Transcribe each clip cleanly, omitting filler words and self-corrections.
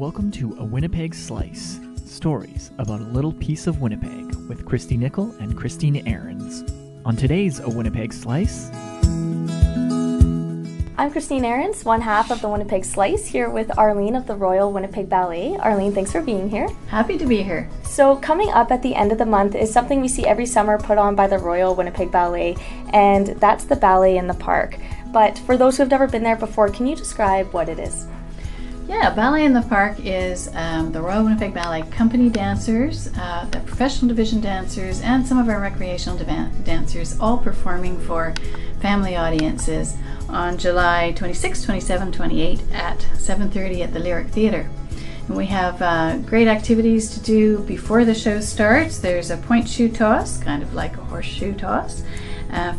Welcome to A Winnipeg Slice, stories about a little piece of Winnipeg with Christy Nickel and Christine Ahrens. On today's A Winnipeg Slice... I'm Christine Ahrens, one half of the Winnipeg Slice, here with Arlene of the Royal Winnipeg Ballet. Arlene, thanks for being here. Happy to be here. So coming up at the end of the month is something we see every summer put on by the Royal Winnipeg Ballet, and that's the Ballet in the Park. But for those who have never been there before, can you describe what it is? Yeah, Ballet in the Park is the Royal Winnipeg Ballet company dancers, the professional division dancers, and some of our recreational dancers all performing for family audiences on July 26, 27, 28 at 7:30 at the Lyric Theatre. And we have great activities to do before the show starts. There's a point shoe toss, kind of like a horseshoe toss,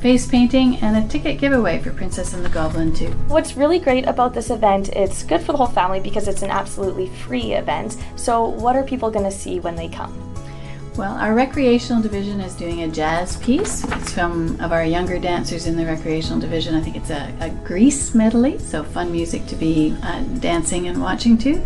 face painting, and a ticket giveaway for Princess and the Goblin too. What's really great about this event, it's good for the whole family because it's an absolutely free event. So what are people going to see when they come? Well, our recreational division is doing a jazz piece. It's from of our younger dancers in the recreational division. I think it's a Grease medley, so fun music to be dancing and watching to.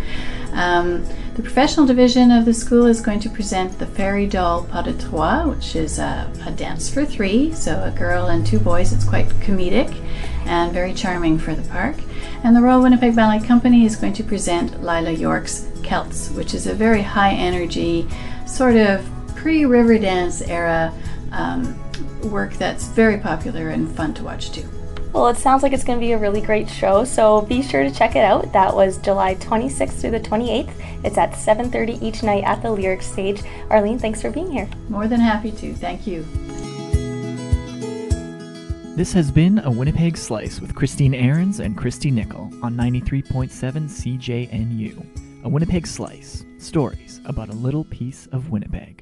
The professional division of the school is going to present the Fairy Doll Pas de Trois, which is a dance for three, so a girl and two boys. It's quite comedic and very charming for the park. And the Royal Winnipeg Ballet Company is going to present Lila York's Kelts, which is a very high energy, sort of pre-Riverdance era work that's very popular and fun to watch too. Well, it sounds like it's going to be a really great show, so be sure to check it out. That was July 26th through the 28th. It's at 7:30 each night at the Lyric Stage. Arlene, thanks for being here. More than happy to. Thank you. This has been A Winnipeg Slice with Christine Ahrens and Christy Nickel on 93.7 CJNU. A Winnipeg Slice, stories about a little piece of Winnipeg.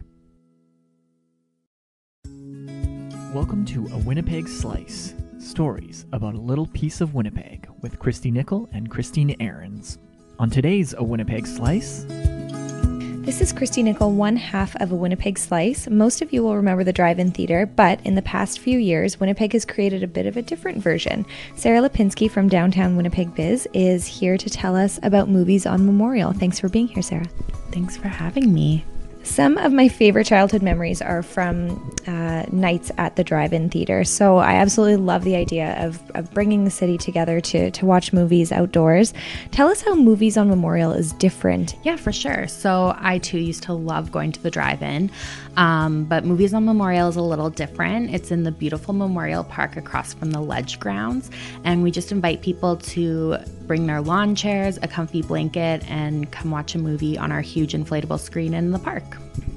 Welcome to A Winnipeg Slice, stories about a little piece of Winnipeg with Christy Nickel and Christine Ahrens. On today's A Winnipeg Slice... This is Christy Nickel, one half of A Winnipeg Slice. Most of you will remember the drive-in theater, but in the past few years, Winnipeg has created a bit of a different version. Sarah Lipinski from Downtown Winnipeg Biz is here to tell us about Movies on Memorial. Thanks for being here, Sarah. Thanks for having me. Some of my favorite childhood memories are from nights at the drive-in theater. So I absolutely love the idea of bringing the city together to watch movies outdoors. Tell us how Movies on Memorial is different. Yeah, for sure. So I too used to love going to the drive-in, but Movies on Memorial is a little different. It's in the beautiful Memorial Park across from the Ledge Grounds, and we just invite people to bring their lawn chairs, a comfy blanket, and come watch a movie on our huge inflatable screen in the park.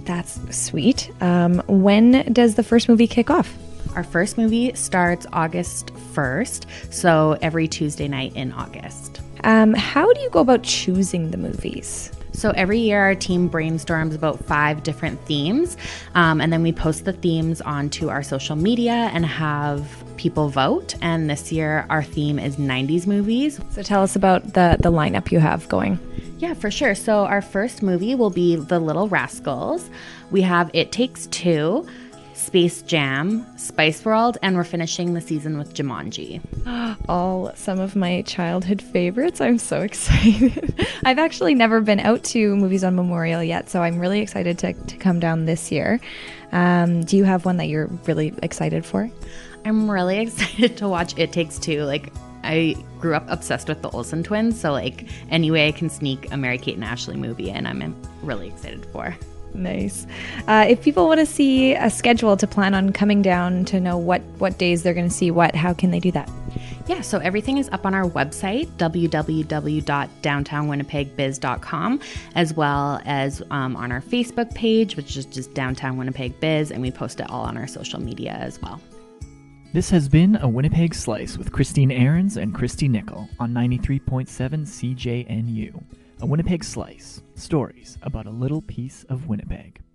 That's sweet. When does the first movie kick off? Our first movie starts August 1st, so every Tuesday night in August. How do you go about choosing the movies? So every year our team brainstorms about 5 different themes, and then we post the themes onto our social media and have people vote. And this year our theme is 90s movies. So tell us about the lineup you have going. Yeah, for sure. So our first movie will be The Little Rascals. We have It Takes Two, Space Jam, Spice World, and we're finishing the season with Jumanji. All some of my childhood favorites. I'm so excited. I've actually never been out to Movies on Memorial yet, so I'm really excited to come down this year. Do you have one that you're really excited for? I'm really excited to watch It Takes Two. Like, I grew up obsessed with the Olsen twins, so like any way I can sneak a Mary-Kate and Ashley movie in, I'm really excited for. Nice. If people want to see a schedule to plan on coming down to know what days they're going to see what, how can they do that? Yeah, so everything is up on our website, www.downtownwinnipegbiz.com, as well as on our Facebook page, which is just Downtown Winnipeg Biz, and we post it all on our social media as well. This has been A Winnipeg Slice with Christine Ahrens and Christy Nickel on 93.7 CJNU. A Winnipeg Slice, stories about a little piece of Winnipeg.